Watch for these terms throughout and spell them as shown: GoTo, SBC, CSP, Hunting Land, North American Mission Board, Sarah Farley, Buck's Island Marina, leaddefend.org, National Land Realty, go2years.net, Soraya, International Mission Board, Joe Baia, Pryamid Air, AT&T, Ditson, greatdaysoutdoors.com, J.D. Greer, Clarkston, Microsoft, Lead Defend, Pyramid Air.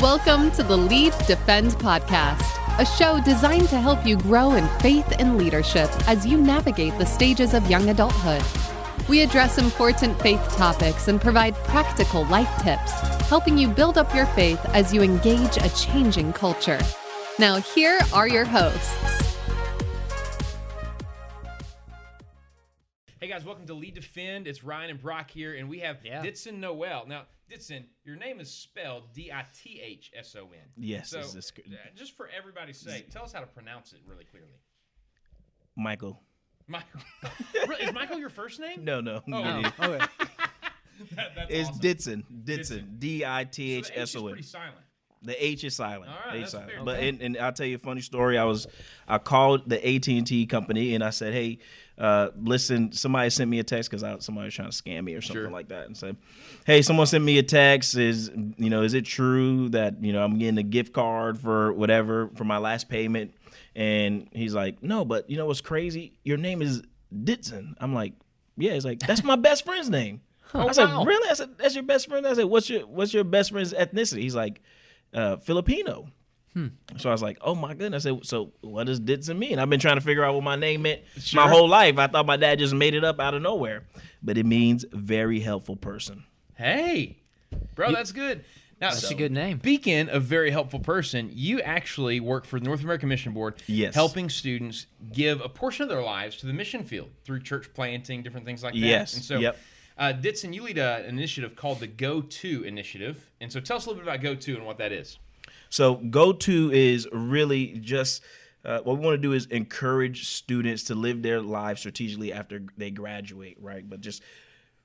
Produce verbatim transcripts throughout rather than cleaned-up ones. Welcome to the Lead Defend podcast, a show designed to help you grow in faith and leadership as you navigate the stages of young adulthood. We address important faith topics and provide practical life tips, helping you build up your faith as you engage a changing culture. Now, here are your hosts. Hey guys, welcome to Lead Defend. It's Ryan and Brock here, and we have yeah. Ditson Noel. Now, Ditson, your name is spelled D I T H S O N. Yes, so, is this good? Just for everybody's sake, tell us how to pronounce it really clearly. Michael. Michael. Is Michael your first name? No, no. Oh, no. Okay. that, that's it's awesome. Ditson. Ditson. D I T H S O N. So the H is pretty silent. The H is silent. All right, H that's silent. Fair. But okay. and, and I'll tell you a funny story. I was I called the A T and T company and I said, hey, uh, listen, somebody sent me a text because somebody was trying to scam me or something sure. like that, and said, hey, someone sent me a text. Is you know, is it true that you know I'm getting a gift card for whatever for my last payment? And he's like, no, but you know what's crazy? Your name is Ditson. I'm like, yeah. He's like, that's my best friend's name. Huh, I was wow. like, really? I said, that's your best friend? I said, what's your what's your best friend's ethnicity? He's like, uh, Filipino. Hmm. So I was like, oh my goodness. I said, so what does Ditson mean? I've been trying to figure out what my name meant sure. my whole life. I thought my dad just made it up out of nowhere. But it means very helpful person. Hey, bro, you, that's good. Now, That's so, a good name. Speaking of very helpful person, you actually work for the North American Mission Board, yes. helping students give a portion of their lives to the mission field through church planting, different things like that. Yes. And so, yep. uh, Ditson, you lead a, an initiative called the GoTo initiative. And so tell us a little bit about GoTo and what that is. So GoTo is really just... Uh, what we want to do is encourage students to live their lives strategically after they graduate, right? But just...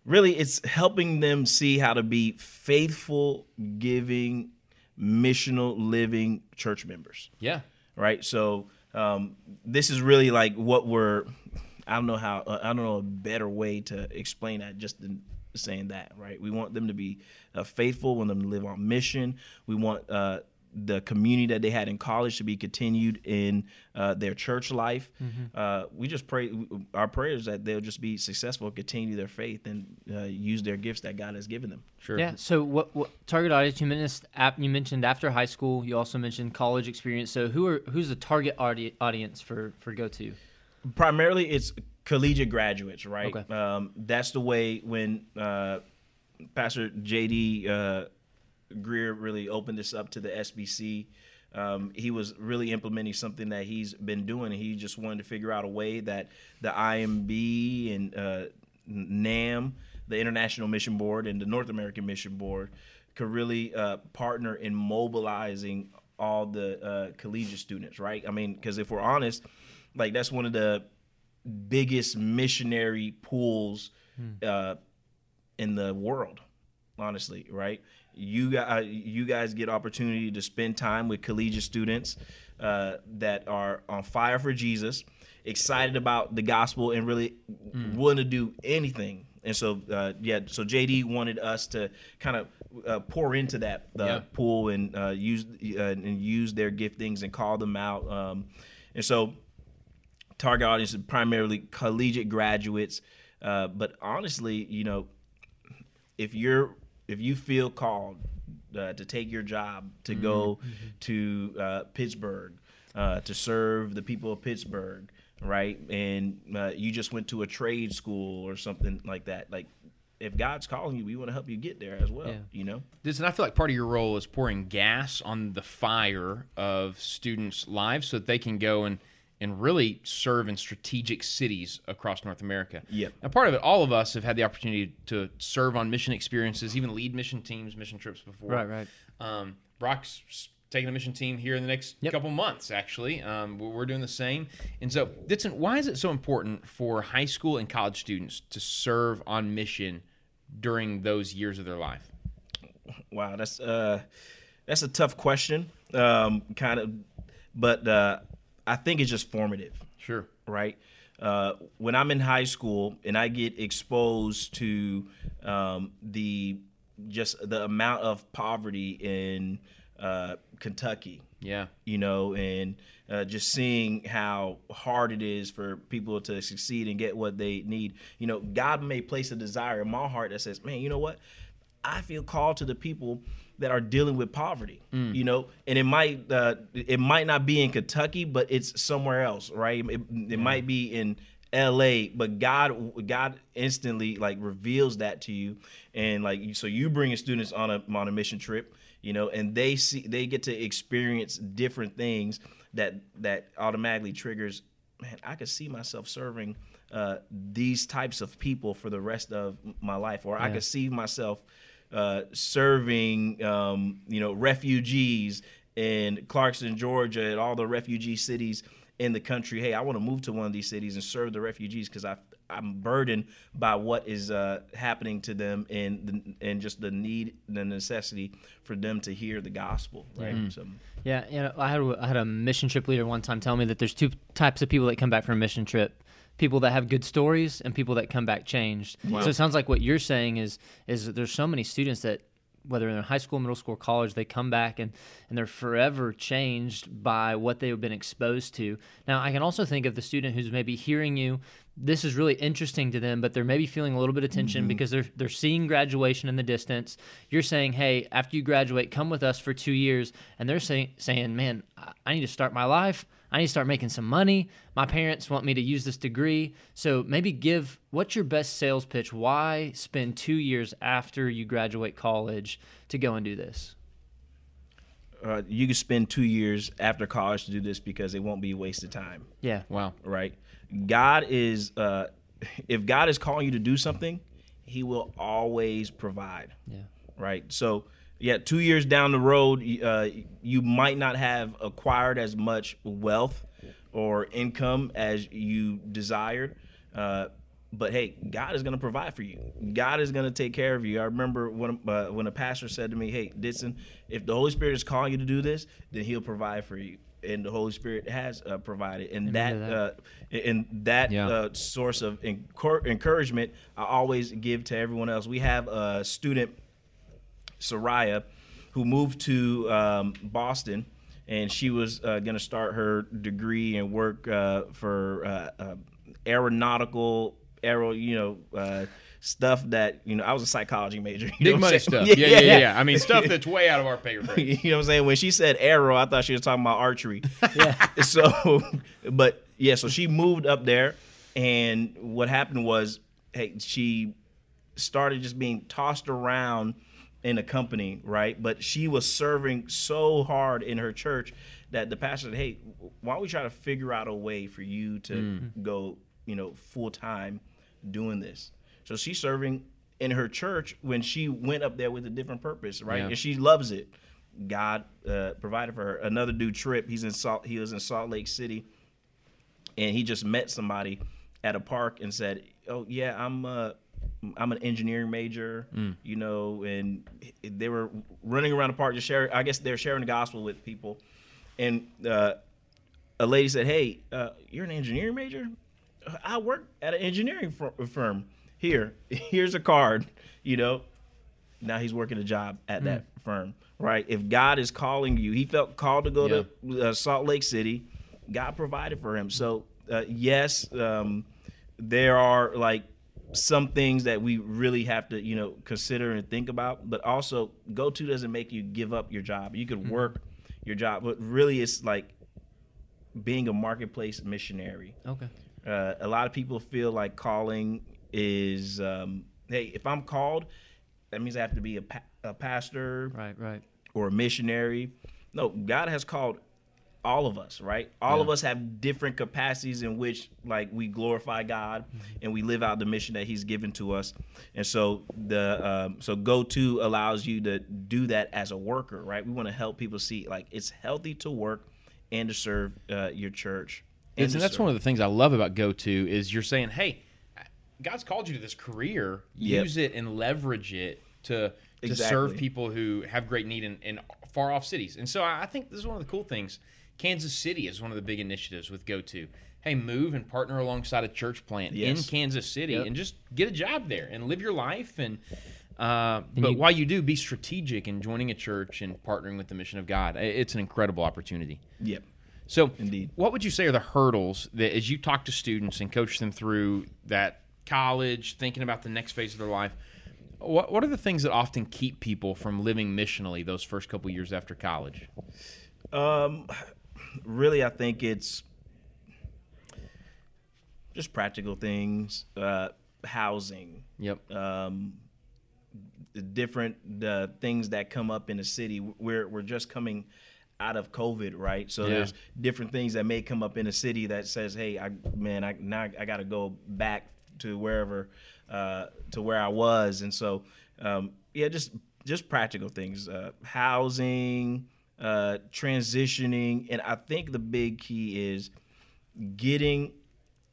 Really, it's helping them see how to be faithful, giving, missional, living church members. Yeah. Right? So um, this is really like what we're, I don't know how, uh, I don't know a better way to explain that just than saying that, right? We want them to be uh, faithful, we want them to live on mission. We want uh, the community that they had in college to be continued in uh, their church life. Mm-hmm. Uh, we just pray, our prayer is that they'll just be successful, continue their faith, and uh, use their gifts that God has given them. Sure. Yeah. So, what, what target audience you mentioned? You mentioned after high school. You also mentioned college experience. So, who are who's the target audi- audience for for GoTo? Primarily, it's collegiate graduates, right? Okay. Um, that's the way when uh, Pastor J D Uh, Greer really opened this up to the S B C. Um, he was really implementing something that he's been doing. He just wanted to figure out a way that the I M B and uh, NAM, the International Mission Board, and the North American Mission Board could really uh, partner in mobilizing all the uh, collegiate students, right? I mean, because if we're honest, like that's one of the biggest missionary pools uh, in the world, honestly, right? You guys, you guys get opportunity to spend time with collegiate students uh, that are on fire for Jesus, excited about the gospel, and really mm. willing to do anything. And so, uh, yeah, so J D wanted us to kind of uh, pour into that uh, yeah. pool and uh, use uh, and use their giftings and call them out. Um, and so, target audience is primarily collegiate graduates, uh, but honestly, you know, if you're If you feel called uh, to take your job, to mm-hmm. go to uh, Pittsburgh, uh, to serve the people of Pittsburgh, right? And uh, you just went to a trade school or something like that. Like, if God's calling you, we want to help you get there as well, yeah. you know? Listen, I feel like part of your role is pouring gas on the fire of students' lives so that they can go and, and really serve in strategic cities across North America. Yep. Now, part of it, all of us have had the opportunity to serve on mission experiences, even lead mission teams, mission trips before. Right, right. Um, Brock's taking a mission team here in the next yep. couple months, actually. Um, we're doing the same. And so, Ditson, why is it so important for high school and college students to serve on mission during those years of their life? Wow, that's, uh, that's a tough question, um, kind of, but... Uh, I think it's just formative. Sure. Right? Uh, when I'm in high school and I get exposed to um, the just the amount of poverty in uh, Kentucky. Yeah. You know, and uh, just seeing how hard it is for people to succeed and get what they need. You know, God may place a desire in my heart that says, man, you know what? I feel called to the people that are dealing with poverty, mm. you know, and it might uh, it might not be in Kentucky, but it's somewhere else, right? It, it yeah. might be in L A, but God God instantly like reveals that to you, and like so you bring students on a on a mission trip, you know, and they see they get to experience different things that that automatically triggers, man, I could see myself serving uh, these types of people for the rest of my life, or yeah. I could see myself uh, serving, um, you know, refugees in Clarkston, Georgia, and all the refugee cities in the country. Hey, I want to move to one of these cities and serve the refugees because I I'm burdened by what is uh, happening to them, and and just the need, the necessity for them to hear the gospel, right? Mm-hmm. So. Yeah, you know, I had I had a mission trip leader one time tell me that there's two types of people that come back from a mission trip: people that have good stories and people that come back changed. Wow. So it sounds like what you're saying is is that there's so many students that, whether in high school, middle school, college, they come back and, and they're forever changed by what they've been exposed to. Now, I can also think of the student who's maybe hearing you, this is really interesting to them, but they're maybe feeling a little bit of tension mm-hmm. because they're they're seeing graduation in the distance. You're saying, hey, after you graduate, come with us for two years. And they're say, saying, man, I need to start my life. I need to start making some money. My parents want me to use this degree. So maybe give, what's your best sales pitch? Why spend two years after you graduate college to go and do this? Uh, you can spend two years after college to do this because it won't be a waste of time. Yeah. Wow. Right? God is, uh, if God is calling you to do something, he will always provide. Yeah. Right? So, yeah, two years down the road, uh, you might not have acquired as much wealth or income as you desired, uh, but hey, God is going to provide for you. God is going to take care of you. I remember when uh, when a pastor said to me, hey, Ditson, if the Holy Spirit is calling you to do this, then he'll provide for you. And the Holy Spirit has uh, provided, and that, that. Uh, and that yeah. uh, source of encor- encouragement I always give to everyone else. We have a student, Soraya, who moved to um, Boston, and she was uh, going to start her degree and work uh, for uh, uh, aeronautical, aero, you know, uh, stuff that, you know, I was a psychology major. You Big know money stuff. Yeah yeah, yeah, yeah, yeah. I mean, stuff that's way out of our pay grade. You know what I'm saying? When she said aero, I thought she was talking about archery. Yeah. So, but yeah, so she moved up there, and what happened was, hey, she started just being tossed around in a company, right? But she was serving so hard in her church that the pastor said, hey, why don't we try to figure out a way for you to mm. go, you know, full-time doing this? So she's serving in her church when she went up there with a different purpose, right? Yeah. And she loves it. God uh, provided for her. Another dude, Tripp, he's in Salt, he was in Salt Lake City, and he just met somebody at a park and said, oh, yeah, I'm uh, I'm an engineering major, mm. you know, and they were running around the park just sharing, I guess they're sharing the gospel with people. And uh, a lady said, hey, uh, you're an engineering major? I work at an engineering firm here. Here's a card, you know. Now he's working a job at mm. that firm, right? If God is calling you, he felt called to go yeah. to uh, Salt Lake City. God provided for him. So, uh, yes, um, there are like, some things that we really have to, you know, consider and think about, but also GoTo doesn't make you give up your job. You could work mm-hmm. your job, but really it's like being a marketplace missionary. Okay. Uh, a lot of people feel like calling is, um, hey, if I'm called, that means I have to be a, pa- a pastor, right, right, or a missionary. No, God has called all of us, right? All yeah. of us have different capacities in which, like, we glorify God and we live out the mission that he's given to us. And so the um, so GoTo allows you to do that as a worker, right? We want to help people see, like, it's healthy to work and to serve uh, your church. And, and so that's serve. One of the things I love about GoTo is you're saying, hey, God's called you to this career. Yep. Use it and leverage it to, to exactly. serve people who have great need in, in far-off cities. And so I think this is one of the cool things. Kansas City is one of the big initiatives with GoTo. Hey, move and partner alongside a church plant yes. in Kansas City yep. and just get a job there and live your life. And, uh, and but you, while you do, be strategic in joining a church and partnering with the mission of God. It's an incredible opportunity. Yep. So indeed. What would you say are the hurdles that as you talk to students and coach them through that college, thinking about the next phase of their life, what, what are the things that often keep people from living missionally those first couple years after college? Um, really, I think it's just practical things, uh, housing. Yep. Um, different uh, things that come up in the city. We're we're just coming out of COVID, right? So yeah. there's different things that may come up in a city that says, hey, I man, I now I got to go back to wherever, uh, to where I was. And so, um, yeah, just just practical things, uh, housing, uh, transitioning. And I think the big key is getting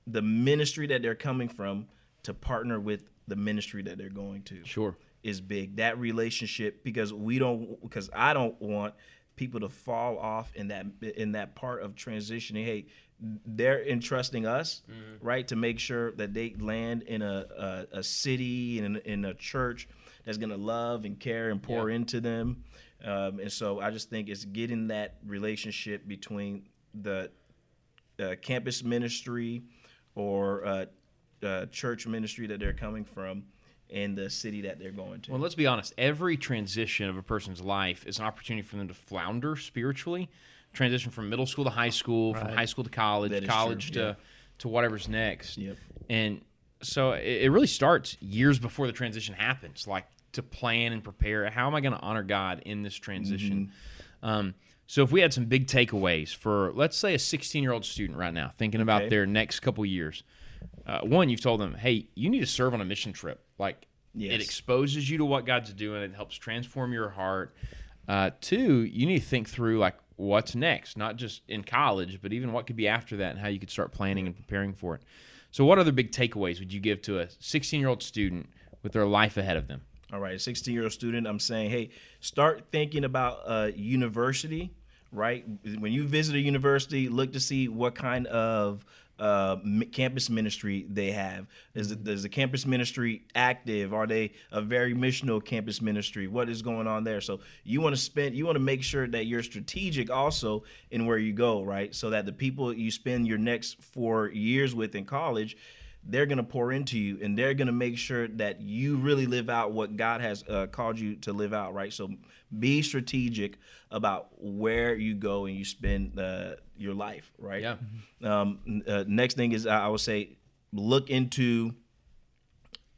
the ministry that they're coming from to partner with the ministry that they're going to. Sure. Is big. That relationship, because we don't, because I don't want people to fall off in that in that part of transitioning. Hey, they're entrusting us, mm-hmm. right, to make sure that they land in a a, a city and in, in a church that's going to love and care and pour yeah. into them. Um, and so I just think it's getting that relationship between the uh, campus ministry or uh, uh, church ministry that they're coming from and the city that they're going to. Well, let's be honest. Every transition of a person's life is an opportunity for them to flounder spiritually, transition from middle school to high school, right. from high school to college, college true. to, yeah. to whatever's next. Yep. And so it, it really starts years before the transition happens, like to plan and prepare. How am I going to honor God in this transition? Mm-hmm. Um, so if we had some big takeaways for, let's say, a sixteen-year-old student right now, thinking okay. about their next couple years, Uh, one, you've told them, hey, you need to serve on a mission trip. Like, yes. it exposes you to what God's doing. It helps transform your heart. Uh, two, you need to think through, like, what's next, not just in college, but even what could be after that and how you could start planning and preparing for it. So what other big takeaways would you give to a sixteen-year-old student with their life ahead of them? All right, a sixteen-year-old student, I'm saying, hey, start thinking about uh, university, right? When you visit a university, look to see what kind of Uh, campus ministry they have. Is the, is the campus ministry active? Are they a very missional campus ministry? What is going on there? So you want to spend, you want to make sure that you're strategic also in where you go, right? So that the people you spend your next four years with in college, they're going to pour into you and they're going to make sure that you really live out what God has uh, called you to live out, right? So be strategic about where you go and you spend uh, your life, right? Yeah. Um, uh, next thing is I would say look into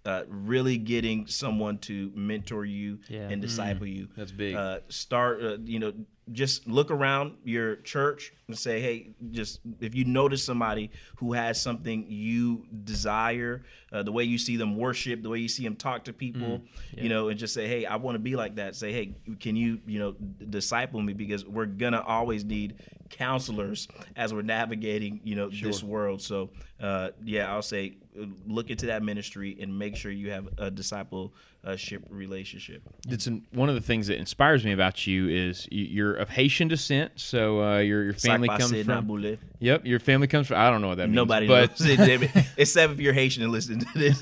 uh, really getting someone to mentor you yeah. and disciple mm, you. That's big. Uh, start, uh, you know, just look around your church and say, hey, just if you notice somebody who has something you desire, uh, the way you see them worship, the way you see them talk to people, mm, yeah. you know, and just say, hey, I want to be like that. Say, hey, can you, you know, disciple me? Because we're going to always need counselors as we're navigating, you know, sure. this world. So, uh, yeah, I'll say look into that ministry and make sure you have a discipleship relationship. Ditson, one of the things that inspires me about you is you're of Haitian descent, so uh, your your family like comes from. Nabule. Yep, your family comes from. I don't know what that means. Nobody but, knows, David, except if you're Haitian and listen to this.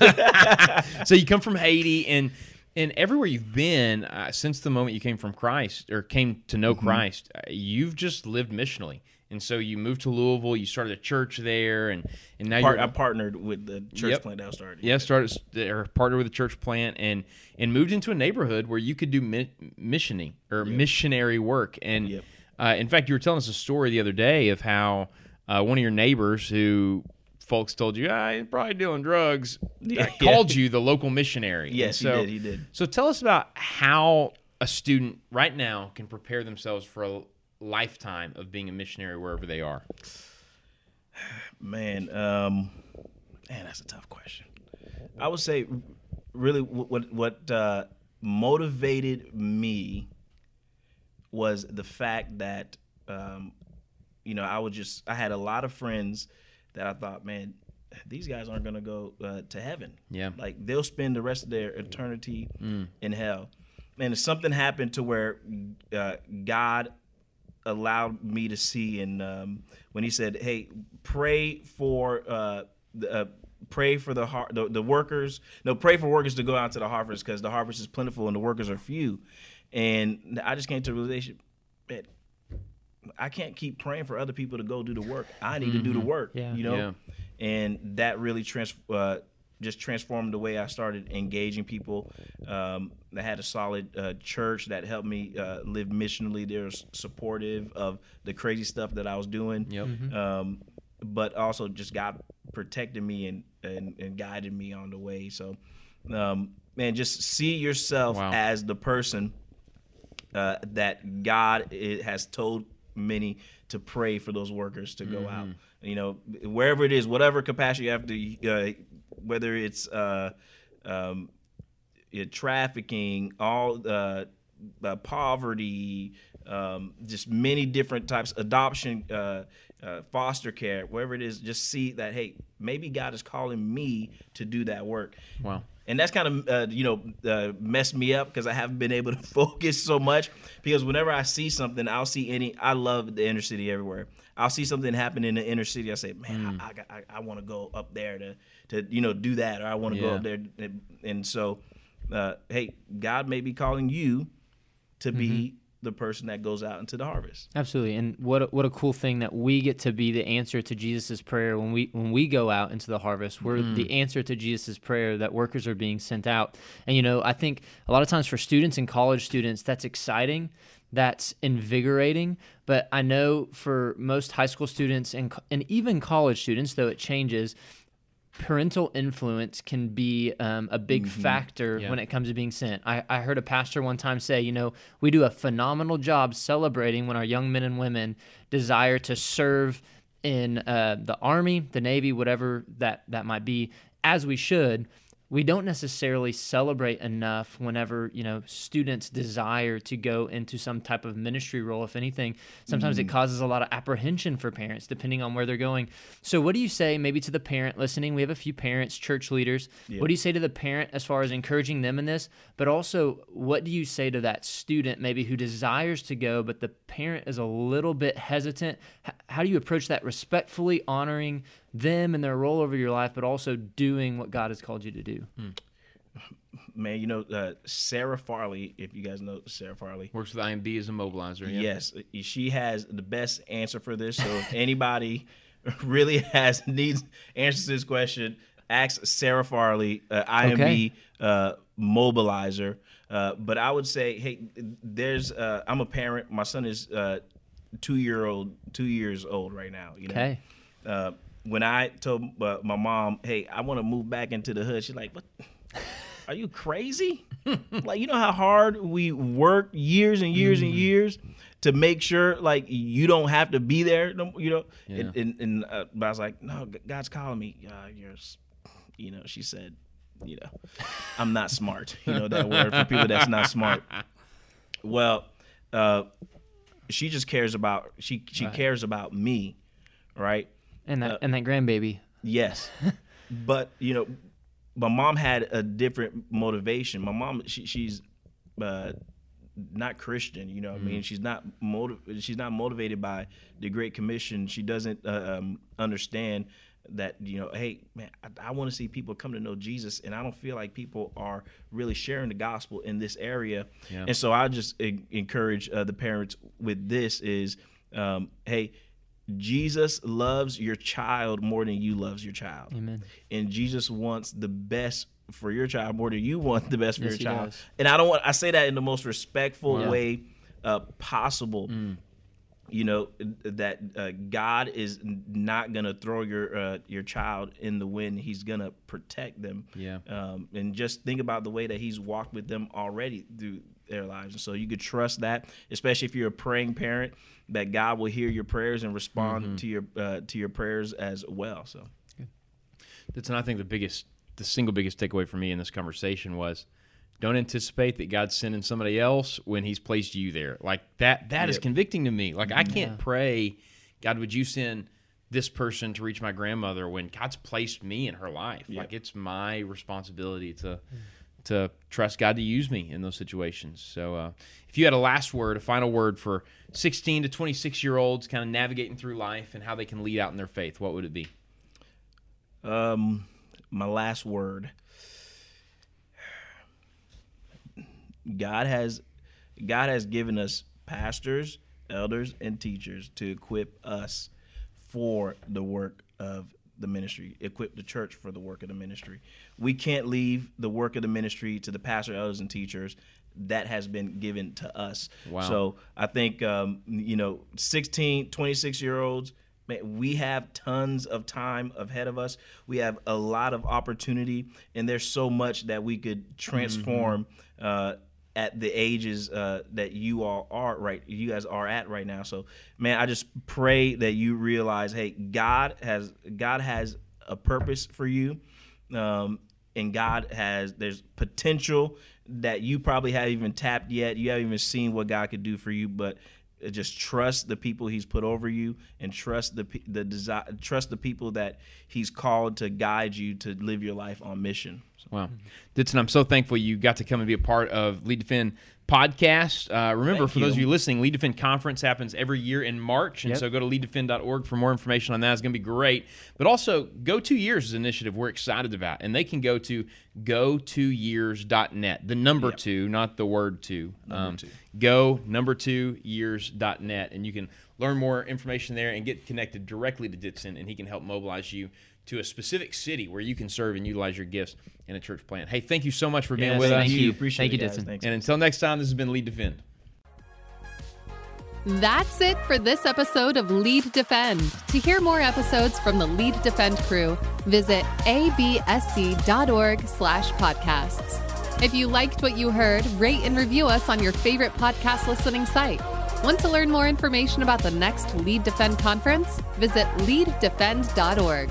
So you come from Haiti, and and everywhere you've been uh, since the moment you came from Christ or came to know mm-hmm. Christ, uh, you've just lived missionally. And so you moved to Louisville, you started a church there, and, and now Part, you're... I partnered with the church yep. plant that I started. Yeah, started, or partnered with the church plant and, and moved into a neighborhood where you could do mi- missioning or yep. missionary work. And yep. uh, in fact, you were telling us a story the other day of how uh, one of your neighbors who folks told you, ah, he's probably dealing drugs, yeah. uh, called you the local missionary. Yes, so, he did, he did. So tell us about how a student right now can prepare themselves for a lifetime of being a missionary wherever they are. Man, um, man, that's a tough question. I would say really what what uh, motivated me was the fact that, um, you know, I would just, I had a lot of friends that I thought, man, these guys aren't going to go uh, to heaven. Yeah. Like they'll spend the rest of their eternity mm. in hell. And if something happened to where uh, God allowed me to see, and um, when he said, "Hey, pray for uh, the, uh, pray for the, har- the the workers, no, pray for workers to go out to the harvest because the harvest is plentiful and the workers are few," and I just came to the realization, man, I can't keep praying for other people to go do the work. I need mm-hmm. to do the work, yeah. you know, yeah. and that really trans- uh, just transformed the way I started engaging people. Um, I had a solid uh, church that helped me uh, live missionally. They're supportive of the crazy stuff that I was doing. Yep. Mm-hmm. Um, but also just God protected me and, and, and guided me on the way. So, um, man, just see yourself wow. as the person uh, that God has told many to pray for those workers to go mm-hmm. out. You know, wherever it is, whatever capacity you have to, uh, whether it's uh, um, trafficking, all uh, uh, poverty, um, just many different types, adoption, uh, uh, foster care, wherever it is, just see that, hey, maybe God is calling me to do that work. Wow. And that's kind of, uh, you know, uh, messed me up because I haven't been able to focus so much, because whenever I see something, I'll see any, I love the inner city everywhere. I'll see something happen in the inner city. I say, man, mm. I, I, I want to go up there to, to, you know, do that, or I want to yeah. go up there. And, and so, uh, hey, God may be calling you to mm-hmm. be the person that goes out into the harvest. Absolutely. And what a, what a cool thing that we get to be the answer to Jesus's prayer when we when we go out into the harvest. We're mm. the answer to Jesus's prayer that workers are being sent out. And, you know, I think a lot of times for students and college students, that's exciting. That's invigorating. But I know for most high school students and and even college students, though it changes, parental influence can be um, a big mm-hmm. factor yeah. when it comes to being sent. I, I heard a pastor one time say, you know, we do a phenomenal job celebrating when our young men and women desire to serve in uh, the Army, the Navy, whatever that, that might be, as we should. We don't necessarily celebrate enough whenever, you know, students desire to go into some type of ministry role, if anything. Sometimes mm-hmm. it causes a lot of apprehension for parents, depending on where they're going. So what do you say maybe to the parent listening? We have a few parents, church leaders. Yeah. What do you say to the parent as far as encouraging them in this? But also, what do you say to that student maybe who desires to go, but the parent is a little bit hesitant? H- how do you approach that respectfully, honoring them and their role over your life, but also doing what God has called you to do? Mm. Man, you know, uh, Sarah Farley, if you guys know Sarah Farley. Works with I M B as a mobilizer. Yeah. Yes, she has the best answer for this. So if anybody really has needs answers to this question, ask Sarah Farley, uh, I M B okay. uh, mobilizer. Uh, but I would say, hey, there's, uh, I'm a parent. My son is uh, two year old, two years old right now. You know? Okay. Uh, When I told uh, my mom, hey, I want to move back into the hood, she's like, what? Are you crazy? Like, you know how hard we work years and years mm-hmm. and years to make sure, like, you don't have to be there, you know? Yeah. And, and, and uh, but I was like, no, God's calling me. Uh, you're, you know, she said, you know, I'm not smart. You know that word for people that's not smart. Well, uh, she just cares about, she, she right. cares about me, right? And that uh, and that grandbaby. Yes. But, you know, my mom had a different motivation. My mom, she, she's uh, not Christian, you know what mm-hmm. I mean? She's not motiv- She's not motivated by the Great Commission. She doesn't uh, um, understand that, you know, hey, man, I, I want to see people come to know Jesus, and I don't feel like people are really sharing the gospel in this area. Yeah. And so I just e- encourage uh, the parents with this is, um, hey, Jesus loves your child more than you loves your child. Amen. And Jesus wants the best for your child more than you want the best for yes, your child. Does. And I don't want, I say that in the most respectful yeah. way uh, possible. Mm. You know, that uh, God is not going to throw your uh, your child in the wind. He's going to protect them. Yeah. Um, and just think about the way that he's walked with them already through their lives. And so you could trust that, especially if you're a praying parent, that God will hear your prayers and respond mm-hmm. to your uh, to your prayers as well. So that's, and I think the biggest, the single biggest takeaway for me in this conversation was, don't anticipate that God's sending somebody else when he's placed you there. Like that, that yep. is convicting to me. Like I can't yeah. pray, God, would you send this person to reach my grandmother when God's placed me in her life? Yep. Like it's my responsibility to to trust God to use me in those situations. So uh, if you had a last word, a final word for sixteen to twenty-six-year-olds kind of navigating through life and how they can lead out in their faith, what would it be? Um, my last word. God has God has given us pastors, elders, and teachers to equip us for the work of the ministry, equip the church for the work of the ministry. We can't leave the work of the ministry to the pastor, elders, and teachers. That has been given to us. Wow. So I think, um, you know, sixteen, twenty-six-year-olds, man, we have tons of time ahead of us. We have a lot of opportunity, and there's so much that we could transform mm-hmm. uh, at the ages uh, that you all are right, you guys are at right now. So, man, I just pray that you realize, hey, God has God has a purpose for you, um, and God has there's potential that you probably haven't even tapped yet. You haven't even seen what God could do for you, but just trust the people he's put over you, and trust the the desi- trust the people that he's called to guide you to live your life on mission. So. Wow. Ditson, I'm so thankful you got to come and be a part of Lead Defend podcast. Uh, remember, Thank for you. Those of you listening, Lead Defend conference happens every year in March, and yep. so go to lead defend dot org for more information on that. It's going to be great. But also, Go two years is an initiative we're excited about, and they can go to go two years dot net, the number yep. two, not the word two. Number um, two. Go, number two, years dot net, and you can learn more information there and get connected directly to Ditson, and he can help mobilize you to a specific city where you can serve and utilize your gifts in a church plant. Hey, thank you so much for being yes, with thank us. Thank you. Appreciate thank it, you, Ditson. Thanks. And until next time, this has been Lead Defend. That's it for this episode of Lead Defend. To hear more episodes from the Lead Defend crew, visit a b s c dot org slash podcasts. If you liked what you heard, rate and review us on your favorite podcast listening site. Want to learn more information about the next Lead Defend conference? Visit lead defend dot org.